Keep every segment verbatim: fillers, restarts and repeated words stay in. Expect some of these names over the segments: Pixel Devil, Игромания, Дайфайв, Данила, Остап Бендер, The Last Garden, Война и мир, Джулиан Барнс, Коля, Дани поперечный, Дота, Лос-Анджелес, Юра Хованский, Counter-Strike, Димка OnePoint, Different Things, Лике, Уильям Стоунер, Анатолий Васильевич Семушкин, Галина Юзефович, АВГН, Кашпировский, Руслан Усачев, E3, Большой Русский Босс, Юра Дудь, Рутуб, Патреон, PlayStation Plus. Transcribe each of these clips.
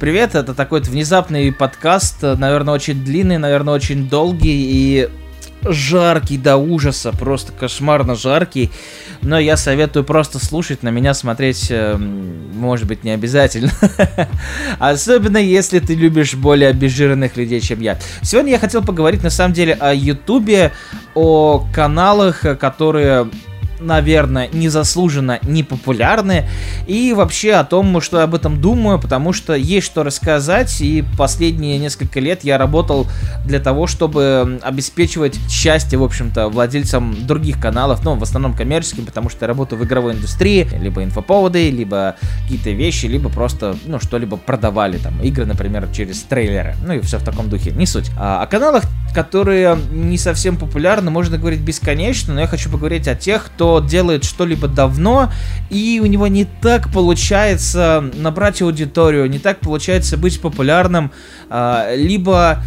Привет, это такой-то внезапный подкаст, наверное, очень длинный, наверное, очень долгий и жаркий до ужаса, просто кошмарно жаркий, но я советую просто слушать, на меня смотреть, может быть, не обязательно, особенно если ты любишь более обезжиренных людей, чем я. Сегодня я хотел поговорить, на самом деле, о Ютубе, о каналах, которые, наверное, незаслуженно не популярны, и вообще о том, что я об этом думаю, потому что есть что рассказать, и последние несколько лет я работал для того, чтобы обеспечивать счастье, в общем-то, владельцам других каналов, ну, в основном коммерческим, потому что я работаю в игровой индустрии, либо инфоповоды, либо какие-то вещи, либо просто, ну, что-либо продавали, там, игры, например, через трейлеры, ну, и все в таком духе, не суть. А о каналах, которые не совсем популярны, можно говорить бесконечно, но я хочу поговорить о тех, кто делает что-либо давно, и у него не так получается набрать аудиторию, не так получается быть популярным, либо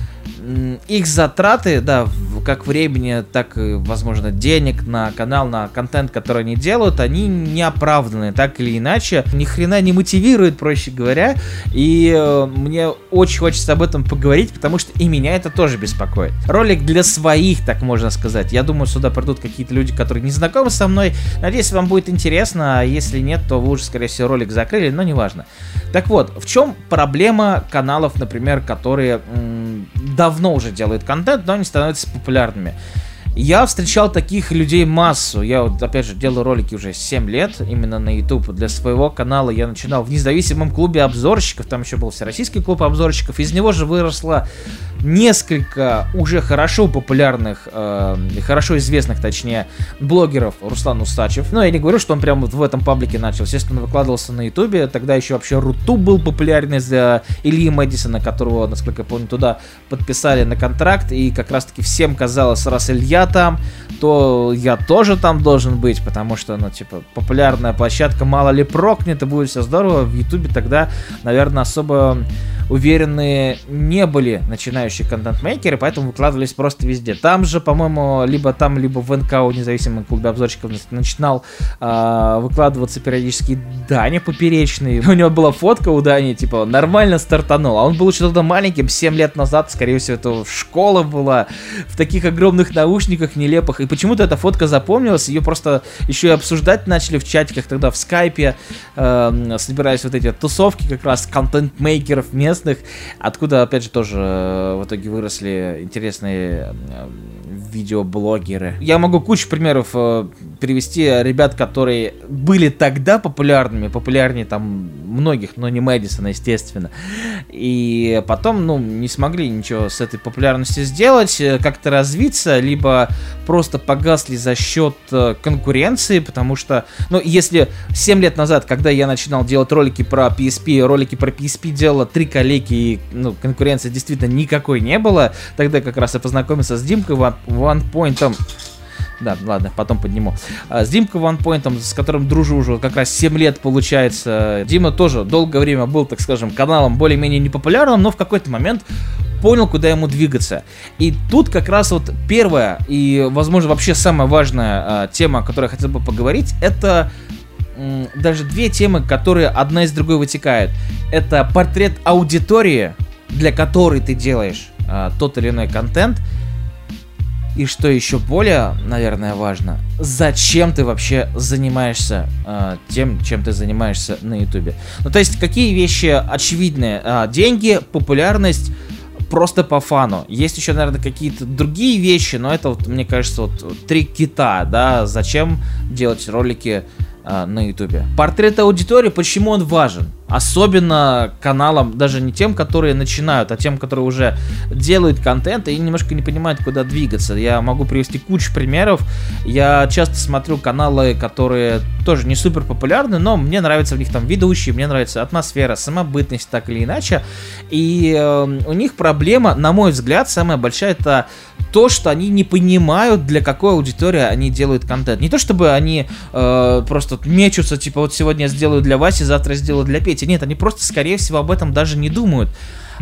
их затраты, да, как времени, так и, возможно, денег на канал, на контент, который они делают, они не оправданы, так или иначе, ни хрена не мотивирует, проще говоря, и э, мне очень хочется об этом поговорить, потому что и меня это тоже беспокоит. Ролик для своих, так можно сказать. Я думаю, сюда придут какие-то люди, которые не знакомы со мной. Надеюсь, вам будет интересно, а если нет, то вы уже, скорее всего, ролик закрыли, но неважно. Так вот, в чем проблема каналов, например, которые м- давно уже делают контент, но они становятся популярными? Я встречал таких людей массу. Я вот, опять же, делаю ролики уже семь лет именно на YouTube для своего канала. Я начинал в независимом клубе обзорщиков, там еще был всероссийский клуб обзорщиков. Из него же выросло несколько уже хорошо популярных, э, хорошо известных, точнее, блогеров. Руслан Усачев. Но я не говорю, что он прямо вот в этом паблике начал. Естественно, он выкладывался на YouTube. Тогда еще вообще Рутуб был популярен из-за Ильи Мэддисона, которого, насколько я помню, туда подписали на контракт. И как раз-таки всем казалось, раз Илья там, то я тоже там должен быть, потому что, ну, типа, популярная площадка, мало ли прокнет, и будет все здорово. В Ютубе тогда, наверное, особо уверенные не были начинающие контент-мейкеры, поэтому выкладывались просто везде. Там же, по-моему, либо там, либо в НКО, независимом клубе обзорщиков, начинал э, выкладываться периодически Дани Поперечный. У него была фотка у Дани, типа, нормально стартанул, а он был что-то маленьким семь лет назад, скорее всего, это школа была, в таких огромных наушниках нелепых, и почему-то эта фотка запомнилась, ее просто еще и обсуждать начали в чатиках тогда, в скайпе, э, собирались вот эти тусовки как раз контент-мейкеров местных, откуда, опять же, тоже э, в итоге выросли интересные э, видеоблогеры. Я могу кучу примеров э, привести ребят, которые были тогда популярными, популярнее там многих, но не Мэддисона, естественно, и потом, ну, не смогли ничего с этой популярностью сделать, как-то развиться, либо просто погасли за счет конкуренции, потому что, ну, если семь лет назад, когда я начинал делать ролики про пи эс пи, ролики про пи эс пи делала три коллеги, и, ну, конкуренции действительно никакой не было, тогда как раз я познакомился с Димкой OnePoint. Да, ладно, потом подниму. С Димкой OnePoint, с которым дружу уже как раз семь лет получается. Дима тоже долгое время был, так скажем, каналом более-менее непопулярным, но в какой-то момент понял, куда ему двигаться. И тут как раз вот первая и, возможно, вообще самая важная э, тема, о которой я хотел бы поговорить, это м, даже две темы, которые одна из другой вытекают. Это портрет аудитории, для которой ты делаешь э, тот или иной контент. И что еще более, наверное, важно, зачем ты вообще занимаешься э, тем, чем ты занимаешься на Ютубе. Ну, то есть, какие вещи очевидные? Э, деньги, популярность, просто по фану. Есть еще, наверное, какие-то другие вещи, но это, вот, мне кажется, вот три кита, да, зачем делать ролики э, на Ютубе. Портрет аудитории, почему он важен? Особенно каналам, даже не тем, которые начинают, а тем, которые уже делают контент и немножко не понимают, куда двигаться. Я могу привести кучу примеров. Я часто смотрю каналы, которые тоже не супер популярны, но мне нравятся в них там ведущие, мне нравится атмосфера, самобытность, так или иначе. И э, у них проблема, на мой взгляд, самая большая, это то, что они не понимают, для какой аудитории они делают контент. Не то, чтобы они э, просто мечутся, типа, вот сегодня я сделаю для Васи, завтра сделаю для Пети. Нет, они просто, скорее всего, об этом даже не думают.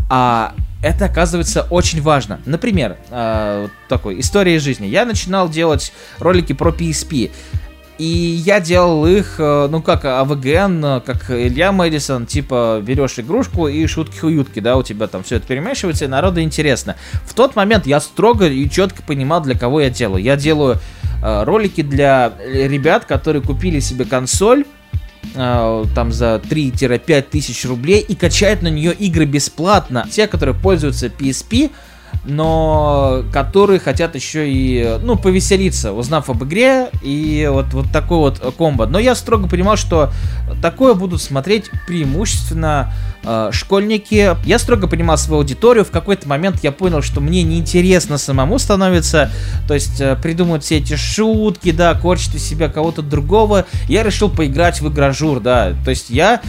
А это, оказывается, очень важно. Например, э, вот такой, история жизни. Я начинал делать ролики про пи эс пи. И я делал их, ну, как АВГН, как Илья Мэддисон, типа, берешь игрушку и шутки-хуютки, да, у тебя там все это перемешивается, и народу интересно. В тот момент я строго и четко понимал, для кого я делаю. Я делаю э, ролики для ребят, которые купили себе консоль, там за три-пять тысяч рублей, и качают на нее игры бесплатно. Те, которые пользуются пи эс пи, но которые хотят еще и, ну, повеселиться, узнав об игре, и вот, вот такой вот комбо. Но я строго понимал, что такое будут смотреть преимущественно э, школьники. Я строго понимал свою аудиторию. В какой-то момент я понял, что мне неинтересно самому становится, то есть э, придумывать все эти шутки, да, корчить из себя кого-то другого. Я решил поиграть в игражур, да, то есть я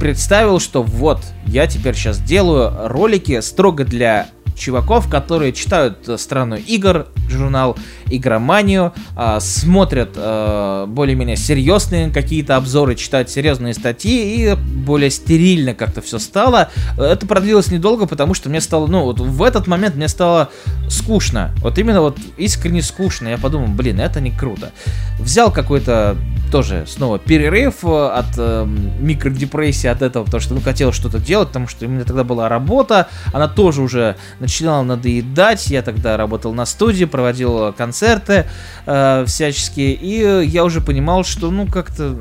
представил, что вот, я теперь сейчас делаю ролики строго для чуваков, которые читают «Страну игр», журнал «Игроманию», э, смотрят э, более-менее серьезные какие-то обзоры, читают серьезные статьи, и более стерильно как-то все стало. Это продлилось недолго, потому что мне стало, ну, вот в этот момент мне стало скучно. Вот именно вот искренне скучно. Я подумал, блин, это не круто. Взял какой-то тоже снова перерыв от э, микродепрессии от этого, потому что, ну, хотел что-то делать, потому что у меня тогда была работа, она тоже уже начинала надоедать. Я тогда работал на студии, проводил концерты э, всяческие, и я уже понимал, что, ну, как-то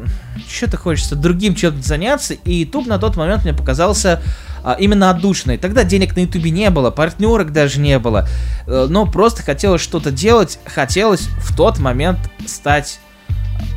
что-то хочется другим чем-то заняться, и YouTube на тот момент мне показался э, именно отдушной. Тогда денег на YouTube не было, партнерок даже не было, э, но просто хотелось что-то делать, хотелось в тот момент стать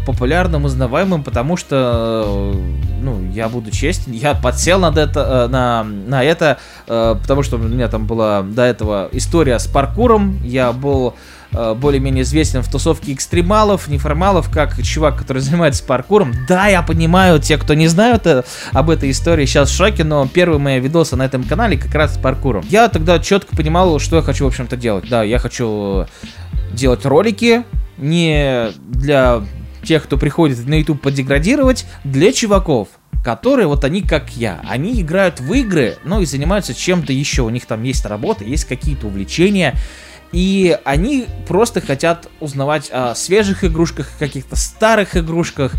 популярным, узнаваемым, потому что, ну, я буду честен, я подсел над это, на, на это, потому что у меня там была до этого история с паркуром, я был более-менее известен в тусовке экстремалов, неформалов, как чувак, который занимается паркуром. Да, я понимаю, те, кто не знают об этой истории, сейчас в шоке, но первые мои видосы на этом канале как раз с паркуром. Я тогда четко понимал, что я хочу, в общем-то, делать. Да, я хочу делать ролики не для тех, кто приходит на YouTube подеградировать, для чуваков, которые вот они как я, они играют в игры, но и занимаются чем-то еще, у них там есть работа, есть какие-то увлечения, и они просто хотят узнавать о свежих игрушках, каких-то старых игрушках,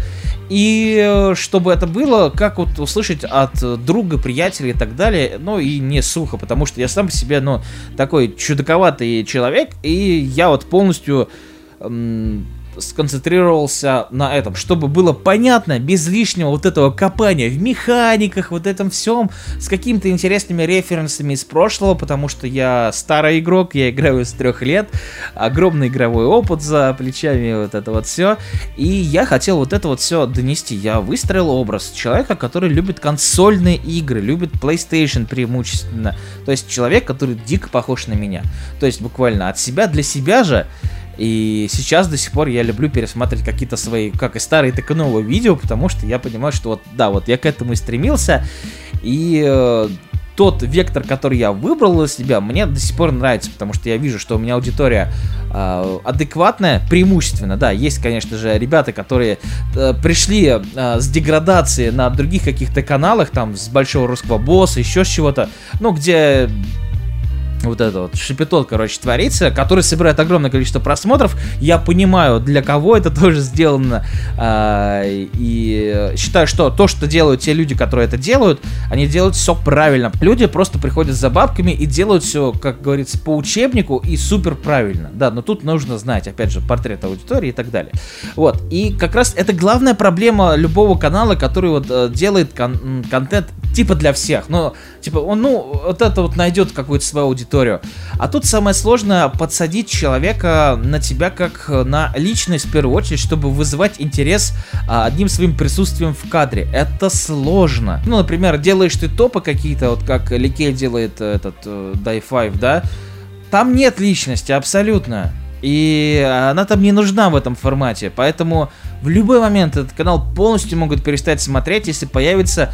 и чтобы это было, как вот услышать от друга, приятеля и так далее, ну и не сухо, потому что я сам по себе, ну, такой чудаковатый человек, и я вот полностью эм, сконцентрировался на этом, чтобы было понятно, без лишнего вот этого копания в механиках, вот этом всем, с какими-то интересными референсами из прошлого, потому что я старый игрок, я играю с трех лет, огромный игровой опыт за плечами, вот это вот все, и я хотел вот это вот все донести. Я выстроил образ человека, который любит консольные игры, любит PlayStation преимущественно, то есть человек, который дико похож на меня, то есть буквально от себя для себя же. И сейчас до сих пор я люблю пересматривать какие-то свои, как и старые, так и новые видео, потому что я понимаю, что вот, да, вот я к этому и стремился, и э, тот вектор, который я выбрал для себя, мне до сих пор нравится, потому что я вижу, что у меня аудитория э, адекватная, преимущественно, да, есть, конечно же, ребята, которые э, пришли э, с деградации на других каких-то каналах, там, с Большого Русского Босса, еще с чего-то, ну, где... вот это вот шепетот, короче, творится, который собирает огромное количество просмотров. Я понимаю, для кого это тоже сделано, и считаю, что то, что делают те люди, которые это делают, они делают все правильно. Люди просто приходят за бабками и делают все, как говорится, по учебнику и супер правильно. Да, но тут нужно знать, опять же, портрет аудитории и так далее. Вот, и как раз это главная проблема любого канала, который вот делает кон- контент типа для всех. Но, типа, он, ну, вот это вот найдет какую-то свою аудиторию. А тут самое сложное — подсадить человека на тебя как на личность, в первую очередь, чтобы вызывать интерес а, одним своим присутствием в кадре. Это сложно. Ну, например, делаешь ты топы какие-то, вот как Лике делает этот э, Дайфайв, да? Там нет личности абсолютно. И она там не нужна в этом формате. Поэтому в любой момент этот канал полностью могут перестать смотреть, если появится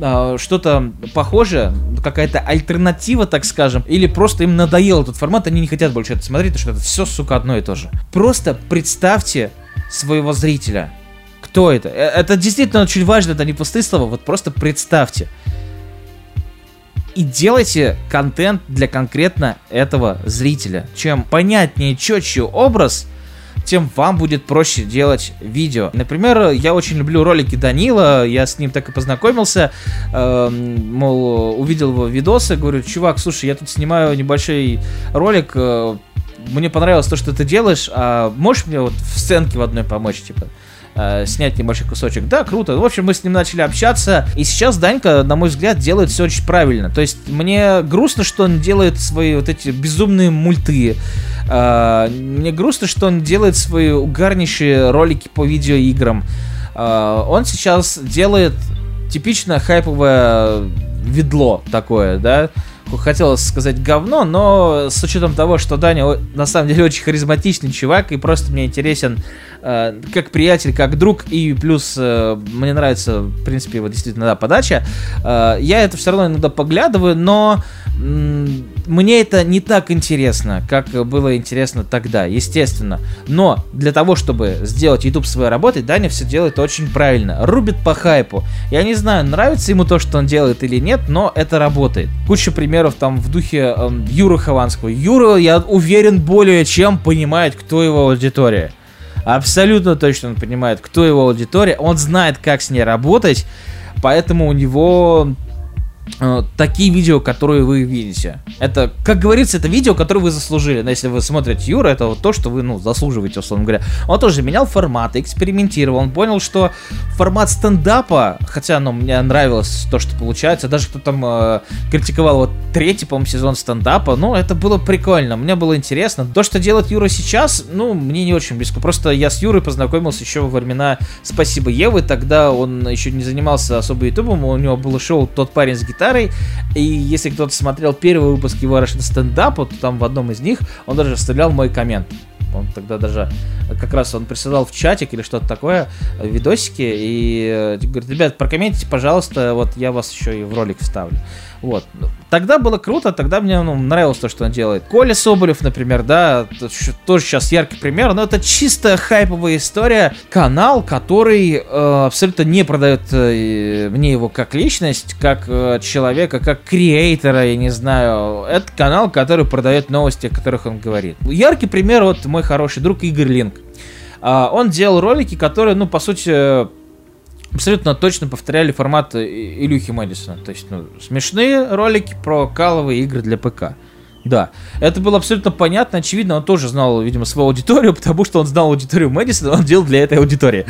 э, что-то похожее, какая-то альтернатива, так скажем, или просто им надоел этот формат, они не хотят больше это смотреть, потому что это все, сука, одно и то же. Просто представьте своего зрителя. Кто это? Это действительно очень важно, это не пустые слова, вот просто представьте. И делайте контент для конкретно этого зрителя. Чем понятнее и четче образ, тем вам будет проще делать видео. Например, я очень люблю ролики Данила, я с ним так и познакомился, э, мол, увидел его видосы, говорю: чувак, слушай, я тут снимаю небольшой ролик, э, мне понравилось то, что ты делаешь, а можешь мне вот в сценке в одной помочь, типа? Снять небольшой кусочек. Да, круто. В общем, мы с ним начали общаться. И сейчас Данька, на мой взгляд, делает все очень правильно. То есть мне грустно, что он делает свои вот эти безумные мульты. Мне грустно, что он делает свои угарнейшие ролики по видеоиграм. Он сейчас делает типично хайповое видло такое, да? Хотелось сказать говно, но с учетом того, что Даня на самом деле очень харизматичный чувак и просто мне интересен э, как приятель, как друг, и плюс э, мне нравится, в принципе, вот действительно, да, подача, э, я это все равно иногда поглядываю, но м- мне это не так интересно, как было интересно тогда, естественно. Но для того, чтобы сделать YouTube своей работой, Даня все делает очень правильно, рубит по хайпу. Я не знаю, нравится ему то, что он делает или нет, но это работает. Куча примеров там в духе э, Юры Хованского. Юра, я уверен, более чем понимает, кто его аудитория. Абсолютно точно он понимает, кто его аудитория. Он знает, как с ней работать. Поэтому у него э, такие видео, которые вы видите. Это, как говорится, это видео, которое вы заслужили. Но если вы смотрите Юра, это вот то, что вы, ну, заслуживаете, условно говоря. Он тоже менял форматы, экспериментировал. Он понял, что формат стендапа, хотя, ну, мне нравилось то, что получается. Даже кто там э, критиковал вот третий, по-моему, сезон стендапа. Ну, это было прикольно, мне было интересно. То, что делает Юра сейчас, ну, мне не очень близко. Просто я с Юрой познакомился еще во времена «Спасибо, Евы». Тогда он еще не занимался особо ютубом. У него было шоу «Тот парень с гитарой». И если кто-то смотрел первый выпуск его стендапа, то там в одном из них он даже вставлял мой коммент. Он тогда даже, как раз он присылал в чатик или что-то такое, видосики, и говорит: ребят, прокомментите, пожалуйста, вот я вас еще и в ролик вставлю. Вот. Тогда было круто, тогда мне, ну, нравилось то, что он делает. Коля Соболев, например, да, тоже сейчас яркий пример, но это чисто хайповая история. Канал, который э, абсолютно не продает э, мне его как личность, как э, человека, как креатора, я не знаю. Это канал, который продает новости, о которых он говорит. Яркий пример, вот мой хороший друг Игорь Линк. Э, он делал ролики, которые, ну, по сути... абсолютно точно повторяли формат Ильюхи Мэддисона. То есть, ну, смешные ролики про каловые игры для ПК. Да, это было абсолютно понятно, очевидно. Он тоже знал, видимо, свою аудиторию, потому что он знал аудиторию Мэддисона, он делал для этой аудитории.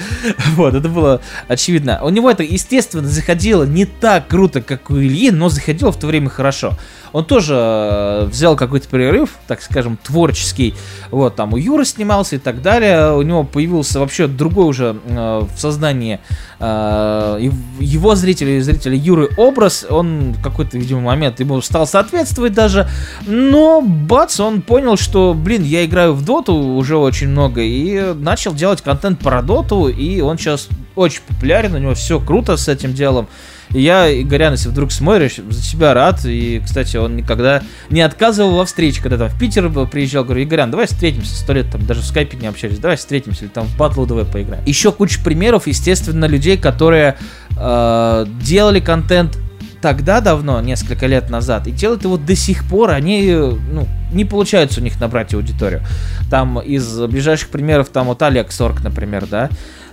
Вот, это было очевидно. У него это, естественно, заходило не так круто, как у Ильи, но заходило в то время хорошо. Он тоже взял какой-то перерыв, так скажем, творческий. Вот, там у Юры снимался и так далее. У него появился вообще другой уже э, в сознании э, его зрителей, зрителей Юры образ. Он какой-то, видимо, момент ему стал соответствовать даже. Но, бац, он понял, что, блин, я играю в доту уже очень много, и начал делать контент про доту, и он сейчас очень популярен, у него все круто с этим делом. И я, Игорян, если вдруг смотришь, за тебя рад, и, кстати, он никогда не отказывал во встрече, когда там в Питер приезжал, говорю: Игорян, давай встретимся, сто лет там даже в скайпе не общались, давай встретимся, или там в батл давай поиграем. Еще куча примеров, естественно, людей, которые э, делали контент тогда давно, несколько лет назад, и делают его до сих пор, они, ну, не получается у них набрать аудиторию. Там из ближайших примеров, там вот Алекс Орк, например, да,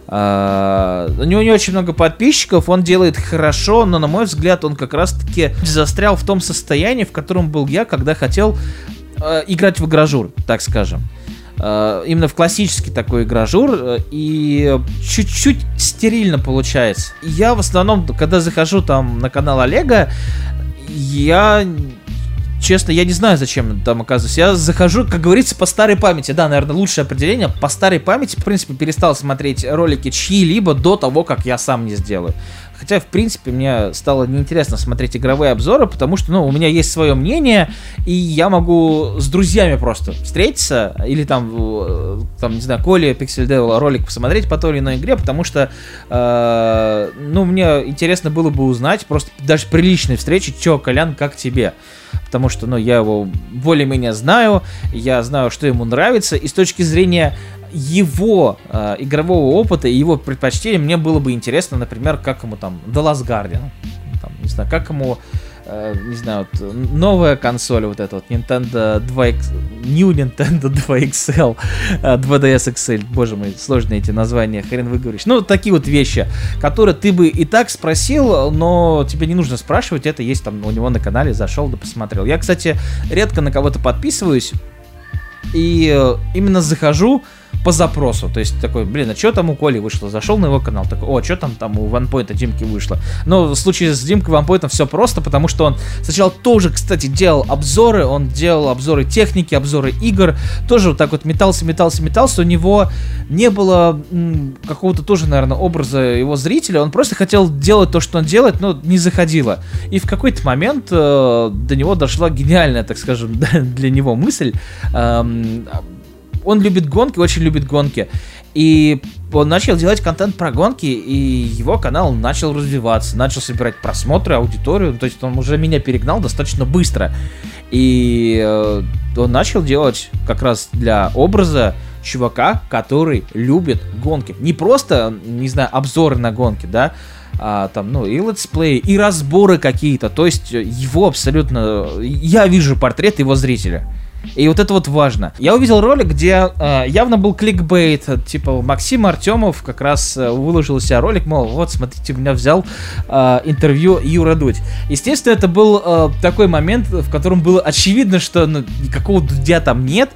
uh, у него не очень много подписчиков, он делает хорошо, но, на мой взгляд, он как раз-таки застрял в том состоянии, в котором был я, когда хотел uh, играть в игражур, так скажем. Uh, именно в классический такой игражур, uh, и чуть-чуть стерильно получается. Я в основном, когда захожу там на канал Олега, я... честно, я не знаю, зачем там оказываюсь. Я захожу, как говорится, по старой памяти. Да, наверное, лучшее определение. По старой памяти, в принципе, перестал смотреть ролики чьи-либо до того, как я сам не сделаю. Хотя, в принципе, мне стало неинтересно смотреть игровые обзоры, потому что, ну, у меня есть свое мнение, и я могу с друзьями просто встретиться, или там, там не знаю, Коля, Pixel Devil ролик посмотреть по той или иной игре, потому что, э, ну, мне интересно было бы узнать, просто даже при личной встрече: чё, Колян, как тебе? Потому что, ну, я его более-менее знаю, я знаю, что ему нравится, и с точки зрения... его э, игрового опыта и его предпочтений мне было бы интересно, например, как ему там The Last Garden, там, не знаю, как ему э, не знаю, вот, новая консоль вот эта вот, Nintendo два New Nintendo два X L, два Ди Эс Икс Эль, боже мой, сложные эти названия, хрен выговоришь. Ну, такие вот вещи, которые ты бы и так спросил, но тебе не нужно спрашивать, это есть там у него на канале, зашел да посмотрел. Я, кстати, редко на кого-то подписываюсь, и именно захожу по запросу. То есть такой, блин, а что там у Коли вышло? Зашел на его канал, такой, о, что там там у OnePoint Димки вышло? Но в случае с Димкой OnePoint все просто, потому что он сначала тоже, кстати, делал обзоры, он делал обзоры техники, обзоры игр, тоже вот так вот метался, метался, метался, у него не было м- какого-то тоже, наверное, образа его зрителя, он просто хотел делать то, что он делает, но не заходило. И в какой-то момент э- до него дошла гениальная, так скажем, для него мысль. Э- Он любит гонки, очень любит гонки. И он начал делать контент про гонки, и его канал начал развиваться, начал собирать просмотры, аудиторию. То есть он уже меня перегнал достаточно быстро. И он начал делать как раз для образа чувака, который любит гонки. Не просто, не знаю, обзоры на гонки, да, а там, ну, и летсплеи, и разборы какие-то. То есть его абсолютно... Я вижу портрет его зрителя. И вот это вот важно. Я увидел ролик, где э, явно был кликбейт. Типа Максим Артемов как раз э, выложил себя ролик, мол, вот, смотрите, у меня взял э, интервью Юра Дудь. Естественно, это был э, такой момент, в котором было очевидно, что ну, никакого Дудя там нет.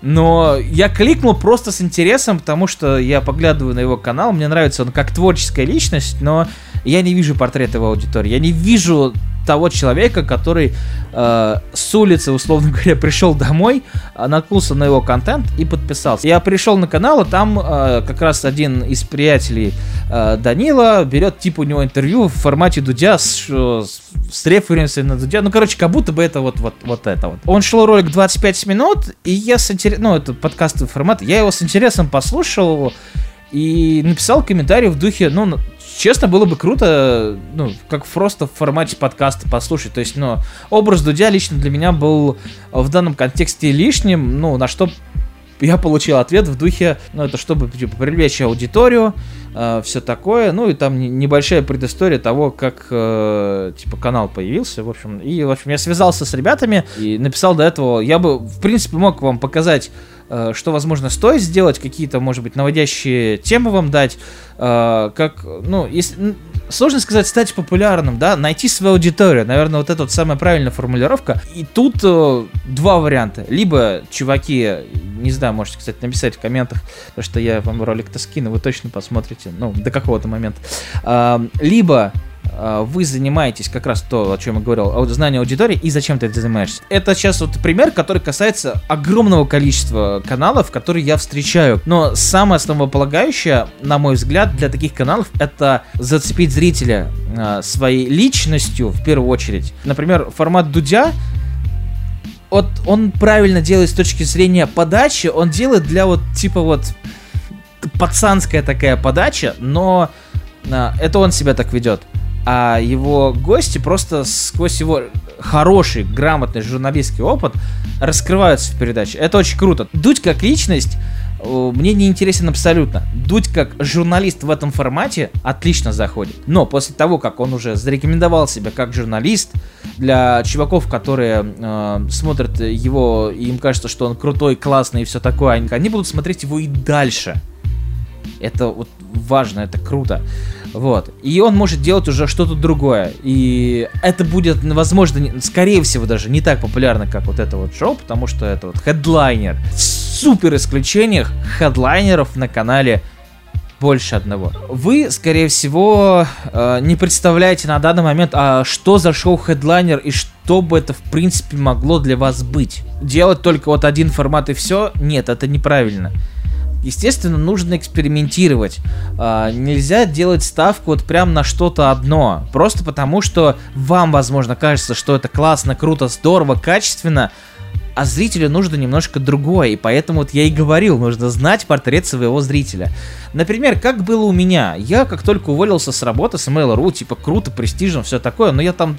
Но я кликнул просто с интересом, потому что я поглядываю на его канал. Мне нравится он как творческая личность, но я не вижу портрет его аудитории. Я не вижу... того человека, который э, с улицы, условно говоря, пришел домой, наткнулся на его контент и подписался. Я пришел на канал, и там э, как раз один из приятелей э, Данила берет, типа, у него интервью в формате Дудя с, с, с референсами на Дудя. Ну, короче, как будто бы это вот, вот, вот это вот. Он шел ролик двадцать пять минут, и я с интересом... Ну, это подкастовый формат. Я его с интересом послушал и написал комментарий в духе, ну... Честно, было бы круто, ну, как просто в формате подкаста послушать. То есть, ну, образ Дудя лично для меня был в данном контексте лишним, ну, на что я получил ответ в духе, ну, это чтобы, типа, привлечь аудиторию, э, все такое, ну, и там небольшая предыстория того, как, э, типа, канал появился, в общем. И, в общем, я связался с ребятами и написал до этого, я бы, в принципе, мог вам показать, что, возможно, стоит сделать, какие-то, может быть, наводящие темы вам дать, э, как, ну, если, сложно сказать, стать популярным, да, найти свою аудиторию, наверное, вот это вот самая правильная формулировка. И тут э, два варианта, либо, чуваки, не знаю, можете, кстати, написать в комментах, потому что я вам ролик-то скину, вы точно посмотрите, ну, до какого-то момента, э, либо... вы занимаетесь как раз то, о чем я говорил, знание аудитории и зачем ты это занимаешься. Это сейчас вот пример, который касается огромного количества каналов, которые я встречаю. Но самое основополагающее, на мой взгляд, для таких каналов это зацепить зрителя своей личностью в первую очередь. Например, формат Дудя, вот он правильно делает с точки зрения подачи, он делает для вот типа вот пацанская такая подача, но это он себя так ведет. А его гости просто сквозь его хороший, грамотный журналистский опыт раскрываются в передаче. Это очень круто. Дудь как личность мне не интересен абсолютно. Дудь как журналист в этом формате отлично заходит. Но после того, как он уже зарекомендовал себя как журналист, для чуваков, которые э, смотрят его, и им кажется, что он крутой, классный и все такое, они, они будут смотреть его и дальше. Это вот важно, это круто. Вот. И он может делать уже что-то другое. И это будет, возможно, скорее всего, даже не так популярно, как вот это вот шоу, потому что это вот хедлайнер. В супер исключениях хедлайнеров на канале больше одного. Вы, скорее всего, не представляете на данный момент, а что за шоу хедлайнер и что бы это, в принципе, могло для вас быть. Делать только вот один формат и все? Нет, это неправильно. Естественно, нужно экспериментировать. Э, нельзя делать ставку вот прям на что-то одно. Просто потому, что вам, возможно, кажется, что это классно, круто, здорово, качественно, а зрителю нужно немножко другое. И поэтому вот я и говорил, нужно знать портрет своего зрителя. Например, как было у меня. Я как только уволился с работы, с mail точка ру, типа круто, престижно, все такое, но я там...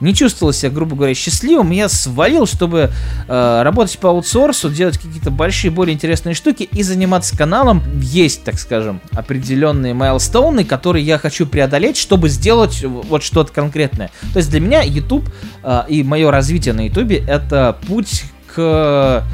не чувствовал себя, грубо говоря, счастливым, я свалил, чтобы э, работать по аутсорсу, делать какие-то большие, более интересные штуки и заниматься каналом. Есть, так скажем, определенные майлстоуны, которые я хочу преодолеть, чтобы сделать вот что-то конкретное. То есть для меня YouTube э, и мое развитие на YouTube — это путь к...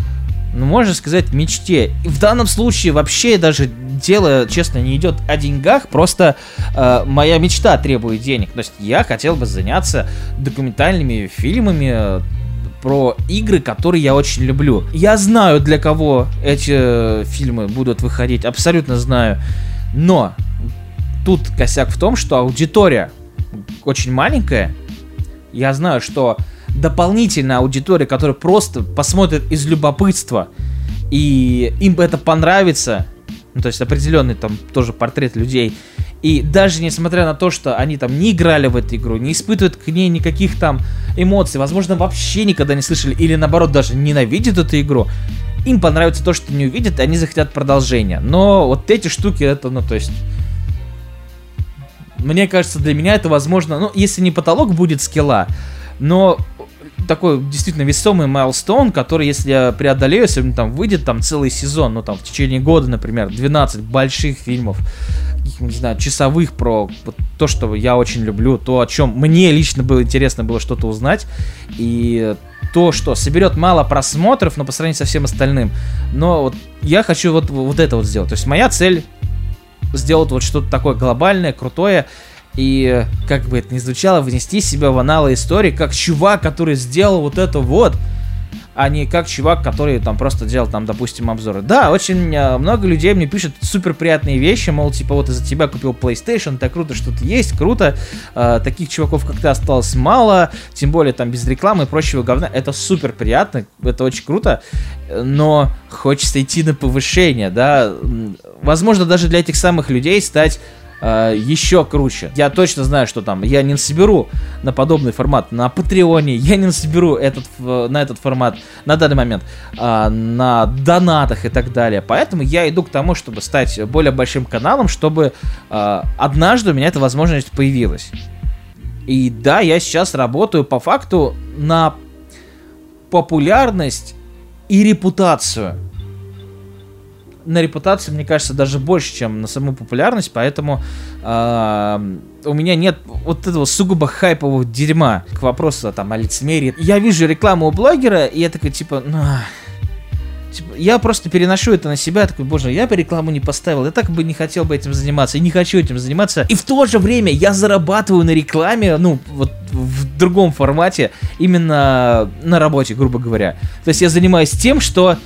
ну, можно сказать, мечте. И в данном случае вообще даже дело, честно, не идет о деньгах, просто э, моя мечта требует денег. То есть я хотел бы заняться документальными фильмами про игры, которые я очень люблю. Я знаю, для кого эти фильмы будут выходить, абсолютно знаю. Но тут косяк в том, что аудитория очень маленькая. Я знаю, что дополнительная аудитория, которая просто посмотрит из любопытства, и им бы это понравится, ну, то есть определенный там тоже портрет людей, и даже несмотря на то, что они там не играли в эту игру, не испытывают к ней никаких там эмоций, возможно, вообще никогда не слышали, или наоборот, даже ненавидят эту игру, им понравится то, что не увидят, и они захотят продолжения. Но вот эти штуки, это, ну, то есть... мне кажется, для меня это возможно, ну, если не потолок будет скилла, но... такой действительно весомый майлстоун, который, если я преодолею, если там выйдет там целый сезон, ну там в течение года, например, двенадцать больших фильмов, не знаю, часовых, про вот то, что я очень люблю, то, о чем мне лично было интересно было что-то узнать, и то, что соберет мало просмотров, но по сравнению со всем остальным. Но вот я хочу вот, вот это вот сделать. То есть моя цель — сделать вот что-то такое глобальное, крутое, и, как бы это ни звучало, внести себя в аналы истории как чувак, который сделал вот это вот, а не как чувак, который там просто делал там, допустим, обзоры. Да, очень э, много людей мне пишут супер приятные вещи, мол, типа, вот из-за тебя купил PlayStation, так круто, что ты есть, круто. Э, таких чуваков как-то осталось мало, тем более там без рекламы и прочего говна. Это супер приятно, это очень круто, но хочется идти на повышение, да. Возможно, даже для этих самых людей стать... еще круче. Я точно знаю, что там я не соберу на подобный формат на Патреоне, я не соберу этот, на этот формат на данный момент на донатах и так далее. Поэтому я иду к тому, чтобы стать более большим каналом, чтобы однажды у меня эта возможность появилась. И да, я сейчас работаю по факту на популярность и репутацию. На репутацию, мне кажется, даже больше, чем на саму популярность, поэтому э, у меня нет вот этого сугубо хайпового дерьма. К вопросу там о лицемерии. Я вижу рекламу у блогера, и я такой, типа, ну... типа, я просто переношу это на себя, такой, боже, я бы рекламу не поставил, я так бы не хотел бы этим заниматься, и не хочу этим заниматься. И в то же время я зарабатываю на рекламе, ну, вот в другом формате, именно на работе, грубо говоря. То есть я занимаюсь тем, что...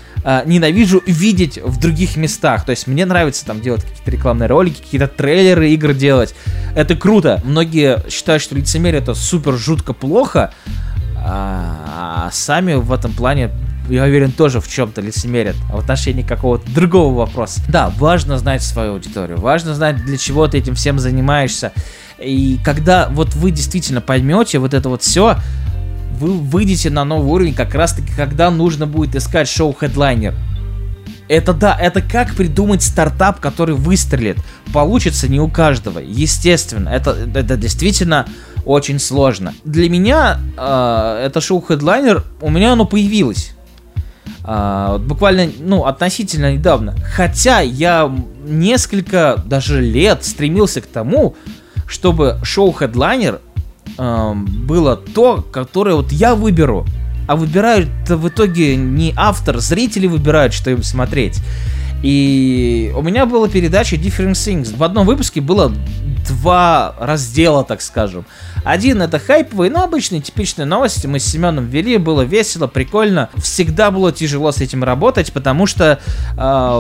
ненавижу видеть в других местах. То есть мне нравится там делать какие-то рекламные ролики, какие-то трейлеры игр делать. Это круто. Многие считают, что лицемерие — это супер жутко плохо, а сами в этом плане, я уверен, тоже в чем-то лицемерят в отношении какого-то другого вопроса. Да, важно знать свою аудиторию, важно знать, для чего ты этим всем занимаешься. И когда вот вы действительно поймете вот это вот все, вы выйдете на новый уровень как раз-таки, когда нужно будет искать шоу-хедлайнер. Это да, это как придумать стартап, который выстрелит. Получится не у каждого, естественно. Это, это действительно очень сложно. Для меня э, это шоу-хедлайнер, у меня оно появилось. Э, вот буквально, ну, относительно недавно. Хотя я несколько даже лет стремился к тому, чтобы шоу-хедлайнер было то, которое вот я выберу, а выбирают в итоге не автор, зрители выбирают, что им смотреть. И у меня была передача Different Things. В одном выпуске было два раздела, так скажем. Один — это хайповые, но обычные, типичные новости. Мы с Семеном вели, было весело, прикольно. Всегда было тяжело с этим работать, потому что, э,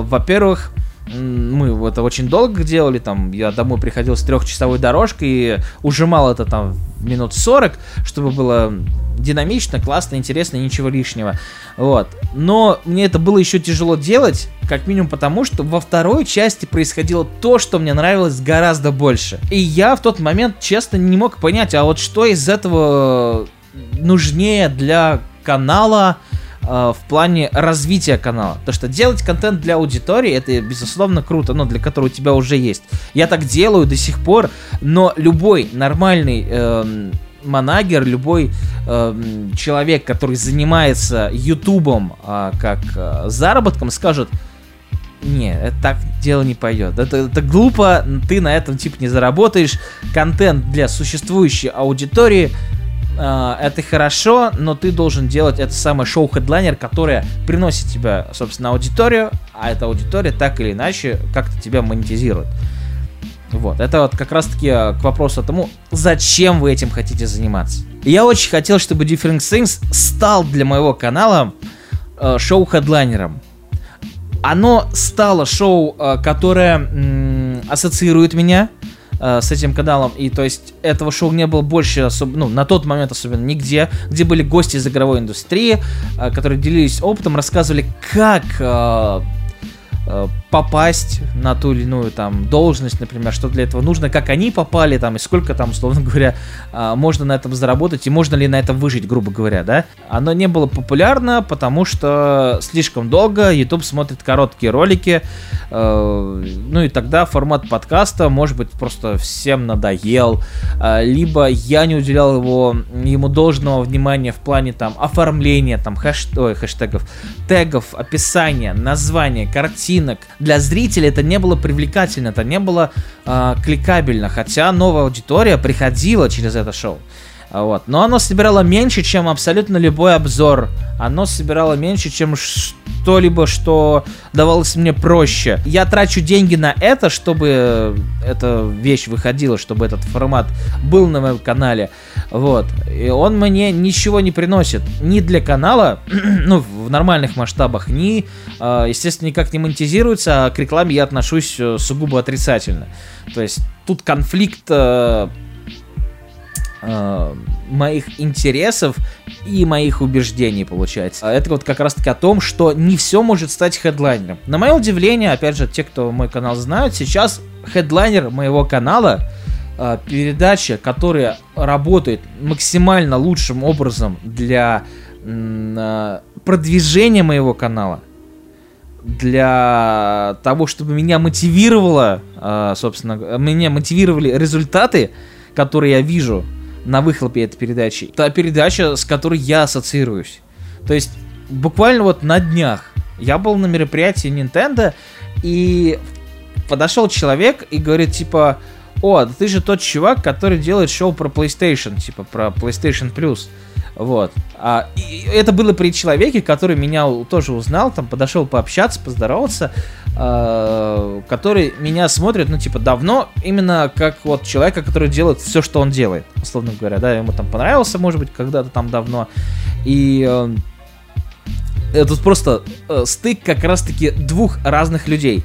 во-первых, мы это очень долго делали, там, я домой приходил с трехчасовой дорожкой и ужимал это там минут сорок, чтобы было динамично, классно, интересно, ничего лишнего. Вот. Но мне это было еще тяжело делать, как минимум потому, что во второй части происходило то, что мне нравилось гораздо больше. И я в тот момент, честно, не мог понять, а вот что из этого нужнее для канала, в плане развития канала. То, что делать контент для аудитории — это, безусловно, круто, но для которого у тебя уже есть. Я так делаю до сих пор, но любой нормальный эм, манагер, любой э, человек, который занимается ютубом э, как э, заработком, скажет: не, это так дело не пойдет. Это, это глупо, ты на этом типа не заработаешь. Контент для существующей аудитории э, это хорошо, но ты должен делать это самое шоу-хедлайнер, которое приносит тебя, собственно, аудиторию, а эта аудитория так или иначе как-то тебя монетизирует. Вот, это вот как раз-таки к вопросу о тому, зачем вы этим хотите заниматься. Я очень хотел, чтобы Different Things стал для моего канала э, шоу-хедлайнером. Оно стало шоу, которое м, ассоциирует меня э, с этим каналом. И то есть этого шоу не было больше, особ... ну, на тот момент особенно нигде, где были гости из игровой индустрии, э, которые делились опытом, рассказывали, как э, э, попасть на ту или иную там должность, например, что для этого нужно, как они попали там и сколько там, условно говоря, э, можно на этом заработать и можно ли на этом выжить, грубо говоря, да. Оно не было популярно, потому что слишком долго YouTube смотрит короткие ролики, э, ну и тогда формат подкаста, может быть, просто всем надоел, э, либо я не уделял его, ему должного внимания в плане там оформления, там хэш, ой, хэштегов, тегов, описания, названия, картинок. Для зрителей это не было привлекательно, это не было э, кликабельно, хотя новая аудитория приходила через это шоу. Вот. Но оно собирало меньше, чем абсолютно любой обзор. Оно собирало меньше, чем что-либо, что давалось мне проще. Я трачу деньги на это, чтобы эта вещь выходила, чтобы этот формат был на моем канале. Вот. И он мне ничего не приносит. Ни для канала, ну, в нормальных масштабах, ни, естественно, никак не монетизируется, а к рекламе я отношусь сугубо отрицательно. То есть тут конфликт моих интересов и моих убеждений, получается. Это вот как раз таки о том, что не все может стать хедлайнером. На мое удивление, опять же, те, кто мой канал знают, сейчас хедлайнер моего канала, передача, которая работает максимально лучшим образом для продвижения моего канала, для того, чтобы меня мотивировало, собственно, меня мотивировали результаты, которые я вижу на выхлопе этой передачи. Та передача, с которой я ассоциируюсь. То есть буквально вот на днях я был на мероприятии Nintendo, и подошел человек и говорит, типа: о, да ты же тот чувак, который делает шоу про PlayStation, типа про PlayStation Plus. Вот. А, это было при человеке, который меня тоже узнал, там подошел пообщаться, поздороваться, э, который меня смотрит, ну, типа, давно, именно как вот человека, который делает все, что он делает, условно говоря, да, ему там понравился, может быть, когда-то там давно. И э, это просто э, стык как раз-таки двух разных людей.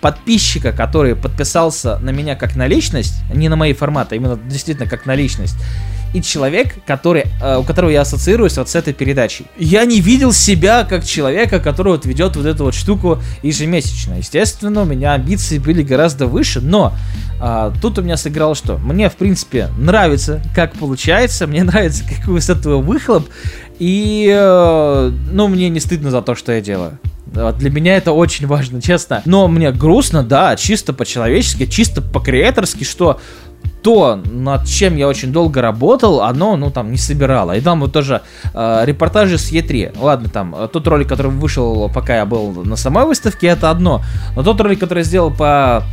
Подписчика, который подписался на меня как на личность, не на мои форматы, а именно действительно как на личность, и человек, который, у которого я ассоциируюсь вот с этой передачей. Я не видел себя как человека, который вот ведет вот эту вот штуку ежемесячно. Естественно, у меня амбиции были гораздо выше, но а, тут у меня сыграло что? Мне, в принципе, нравится, как получается, мне нравится, какой из этого выхлоп, и, ну, мне не стыдно за то, что я делаю. Для меня это очень важно, честно. Но мне грустно, да, чисто по-человечески, чисто по-креаторски, что то, над чем я очень долго работал, оно, ну, там, не собирало. И там вот тоже э, репортажи с и три. Ладно, там, тот ролик, который вышел, пока я был на самой выставке, это одно. Но тот ролик, который я сделал по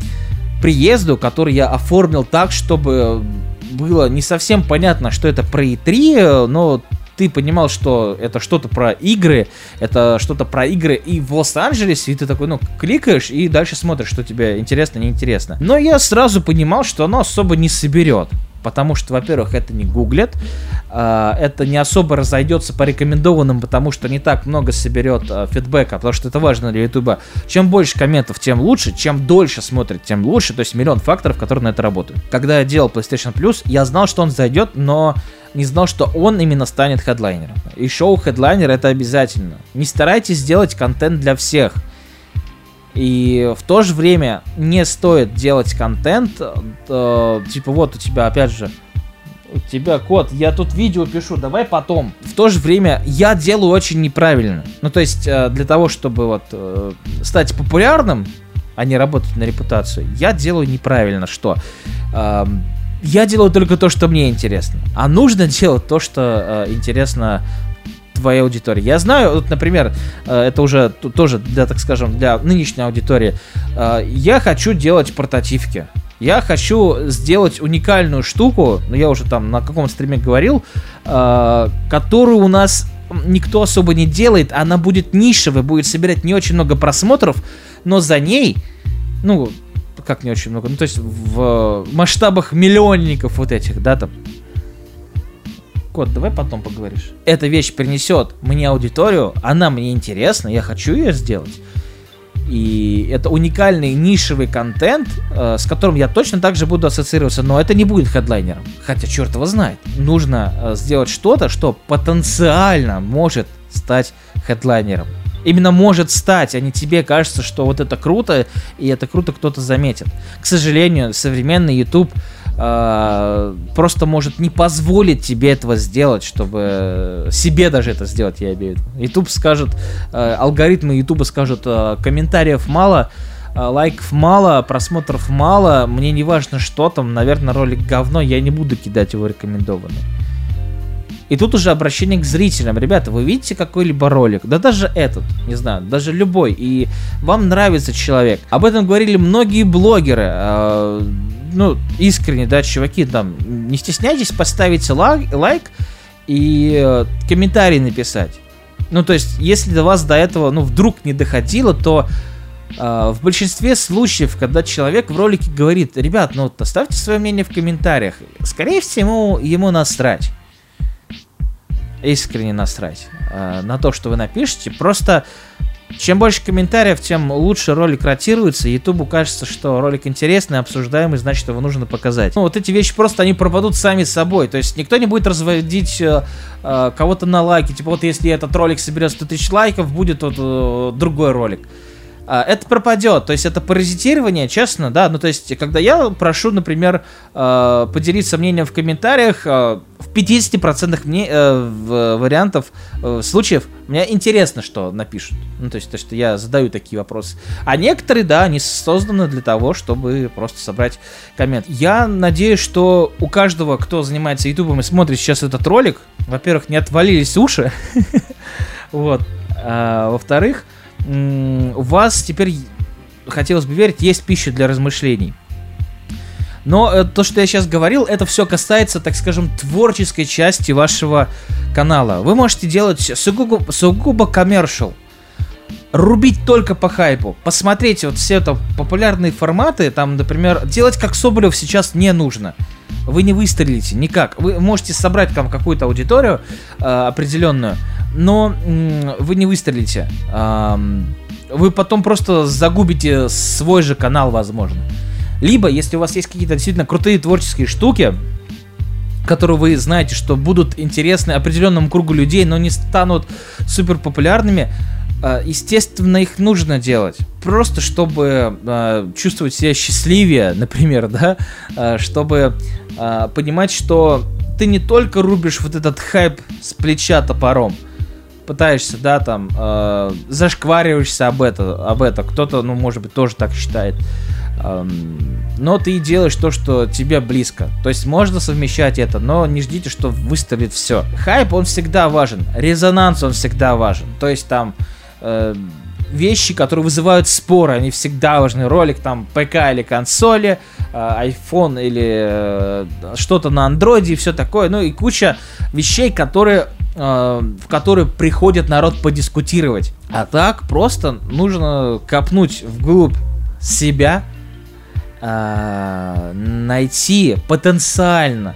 приезду, который я оформил так, чтобы было не совсем понятно, что это про и три, но ты понимал, что это что-то про игры, это что-то про игры и в Лос-Анджелесе, и ты такой, ну, кликаешь и дальше смотришь, что тебе интересно, неинтересно. Но я сразу понимал, что оно особо не соберет, потому что, во-первых, это не гуглят, это не особо разойдется по рекомендованным, потому что не так много соберет фидбэка, потому что это важно для Ютуба. Чем больше комментов, тем лучше, чем дольше смотрят, тем лучше, то есть миллион факторов, которые на это работают. Когда я делал PlayStation Plus, я знал, что он зайдет, но не знал, что он именно станет хедлайнером. И шоу-хедлайнер это обязательно. Не старайтесь сделать контент для всех. И в то же время не стоит делать контент, э, типа вот у тебя, опять же, у тебя кот, я тут видео пишу, давай потом. В то же время я делаю очень неправильно. Ну то есть э, для того, чтобы вот э, стать популярным, а не работать на репутацию, я делаю неправильно, что... Э, я делаю только то, что мне интересно. А нужно делать то, что э, интересно твоей аудитории. Я знаю, вот, например, э, это уже т- тоже, для, так скажем, для нынешней аудитории. Э, я хочу делать портативки. Я хочу сделать уникальную штуку, но я уже там на каком стриме говорил, э, которую у нас никто особо не делает. Она будет нишевой, будет собирать не очень много просмотров, но за ней, ну, как не очень много, ну, то есть в масштабах миллионников вот этих, да, там. Кот, давай потом поговоришь. Эта вещь принесет мне аудиторию, она мне интересна, я хочу ее сделать. И это уникальный нишевый контент, э, с которым я точно так же буду ассоциироваться. Но это не будет хедлайнером. Хотя черт его знает. Нужно э, сделать что-то, что потенциально может стать хедлайнером. Именно может стать, а не тебе кажется, что вот это круто, и это круто кто-то заметит. К сожалению, современный YouTube э, просто может не позволить тебе этого сделать, чтобы себе даже это сделать, я имею в виду. YouTube скажет, э, алгоритмы YouTube скажут, э, комментариев мало, э, лайков мало, просмотров мало, мне не важно, что там, наверное, ролик говно, я не буду кидать его рекомендованный. И тут уже обращение к зрителям. Ребята, вы видите какой-либо ролик? Да даже этот, не знаю, даже любой. И вам нравится человек. Об этом говорили многие блогеры. Э, ну, искренне, да, чуваки, там, не стесняйтесь, поставить лай- лайк и э, комментарий написать. Ну, то есть, если до вас до этого, ну, вдруг не доходило, то э, в большинстве случаев, когда человек в ролике говорит, ребят, ну, оставьте свое мнение в комментариях. Скорее всего, ему, ему насрать. Искренне насрать э, на то, что вы напишете. Просто чем больше комментариев, тем лучше ролик ротируется. Ютубу кажется, что ролик интересный, обсуждаемый, значит, его нужно показать. Ну, вот эти вещи просто, они пропадут сами собой. То есть никто не будет разводить э, э, кого-то на лайки. Типа вот если этот ролик соберет сто тысяч лайков, будет вот э, другой ролик. Это пропадет, то есть это паразитирование, честно, да, ну то есть когда я прошу, например, э, поделиться мнением в комментариях, э, в пятьдесят процентов мне, э, в, вариантов, э, случаев мне интересно, что напишут, ну то есть то, что я задаю такие вопросы, а некоторые, да, они созданы для того, чтобы просто собрать коммент. Я надеюсь, что у каждого, кто занимается ютубом и смотрит сейчас этот ролик, во-первых, не отвалились уши, вот, во-вторых, у вас теперь, хотелось бы верить, есть пища для размышлений. Но то, что я сейчас говорил, это все касается, так скажем, творческой части вашего канала. Вы можете делать сугубо, сугубо коммершал, рубить только по хайпу. Посмотрите вот все там популярные форматы, там, например, делать как Соболев сейчас не нужно. Вы не выстрелите никак. Вы можете собрать там какую-то аудиторию э, определенную, но м- вы не выстрелите. Эм, вы потом просто загубите свой же канал, возможно. Либо, если у вас есть какие-то действительно крутые творческие штуки, которые вы знаете, что будут интересны определенному кругу людей, но не станут супер популярными, э, естественно, их нужно делать. Просто чтобы э, чувствовать себя счастливее, например, да, э, чтобы э, понимать, что ты не только рубишь вот этот хайп с плеча топором, пытаешься, да, там, э, зашквариваешься об это, об это. Кто-то, ну, может быть, тоже так считает. Эм, но ты делаешь то, что тебе близко. То есть можно совмещать это, но не ждите, что выстрелит все. Хайп, он всегда важен. Резонанс, он всегда важен. То есть там э, вещи, которые вызывают споры, они всегда важны. Ролик там ПК или консоли, э, iPhone или э, что-то на андроиде и все такое. Ну и куча вещей, которые... в которые приходит народ подискутировать. А так просто нужно копнуть вглубь себя, найти потенциально,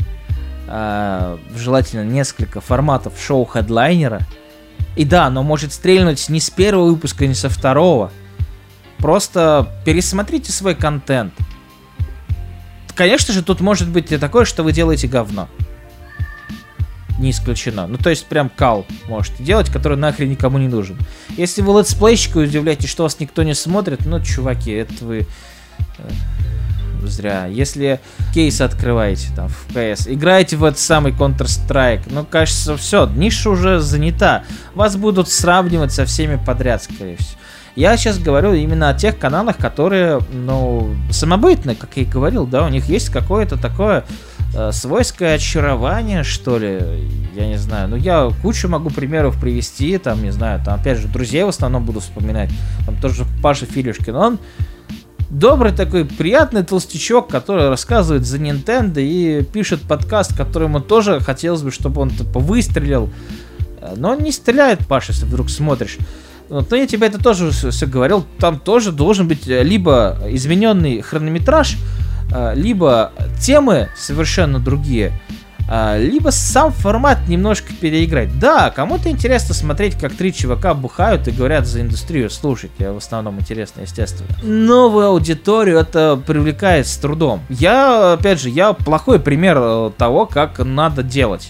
желательно, несколько форматов шоу-хедлайнера. И да, оно может стрельнуть не с первого выпуска, не со второго. Просто пересмотрите свой контент. Конечно же, тут может быть и такое, что вы делаете говно. Не исключено. Ну, то есть, прям кал можете делать, который нахрен никому не нужен. Если вы летсплейщик и удивляетесь, что вас никто не смотрит, ну, чуваки, это вы... зря. Если кейсы открываете, там, в КС, играете в этот самый Counter-Strike, ну, кажется, все, ниша уже занята. Вас будут сравнивать со всеми подряд, скорее всего. Я сейчас говорю именно о тех каналах, которые, ну, самобытны, как я и говорил, да, у них есть какое-то такое... свойское очарование, что ли, я не знаю. Ну, я кучу могу примеров привести, там, не знаю, там, опять же, друзей в основном буду вспоминать. Там тоже Паша Филюшкин, он добрый такой, приятный толстячок, который рассказывает за Nintendo и пишет подкаст, который ему тоже хотелось бы, чтобы он типа выстрелил. Но он не стреляет, Паша, если вдруг смотришь. Вот, но я тебе это тоже все говорил, там тоже должен быть либо измененный хронометраж, либо темы совершенно другие, либо сам формат немножко переиграть. Да, кому-то интересно смотреть, как три чувака бухают и говорят за индустрию, слушать, в основном интересно, естественно. Новую аудиторию это привлекает с трудом. Я, опять же, я плохой пример того, как надо делать.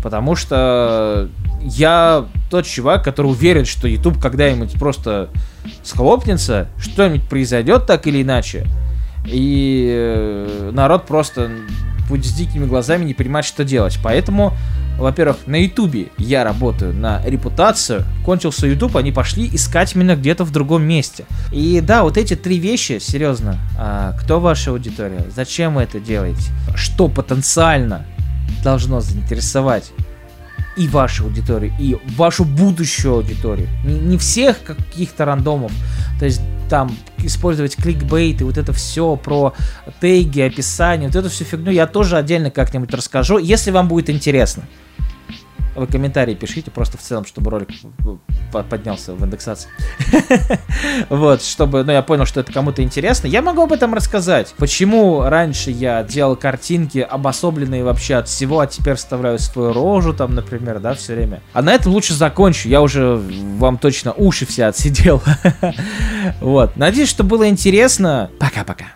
Потому что я тот чувак, который уверен, что YouTube когда-нибудь просто схлопнется, что-нибудь произойдет так или иначе, и народ просто будет с дикими глазами не понимать, что делать. Поэтому, во-первых, на YouTube я работаю на репутацию. Кончился YouTube, они пошли искать меня где-то в другом месте. И да, вот эти три вещи, серьезно, а кто ваша аудитория? Зачем вы это делаете? Что потенциально должно заинтересовать и вашу аудиторию, и вашу будущую аудиторию. Не, не всех каких-то рандомов. То есть там использовать кликбейт и вот это все про теги, описание, вот эту всю фигню я тоже отдельно как-нибудь расскажу, если вам будет интересно. Вы комментарии пишите, просто в целом, чтобы ролик поднялся в индексации. Вот, чтобы, ну, я понял, что это кому-то интересно. Я могу об этом рассказать. Почему раньше я делал картинки, обособленные вообще от всего, а теперь вставляю свою рожу там, например, да, все время. А на этом лучше закончу. Я уже вам точно уши все отсидел. Вот. Надеюсь, что было интересно. Пока-пока.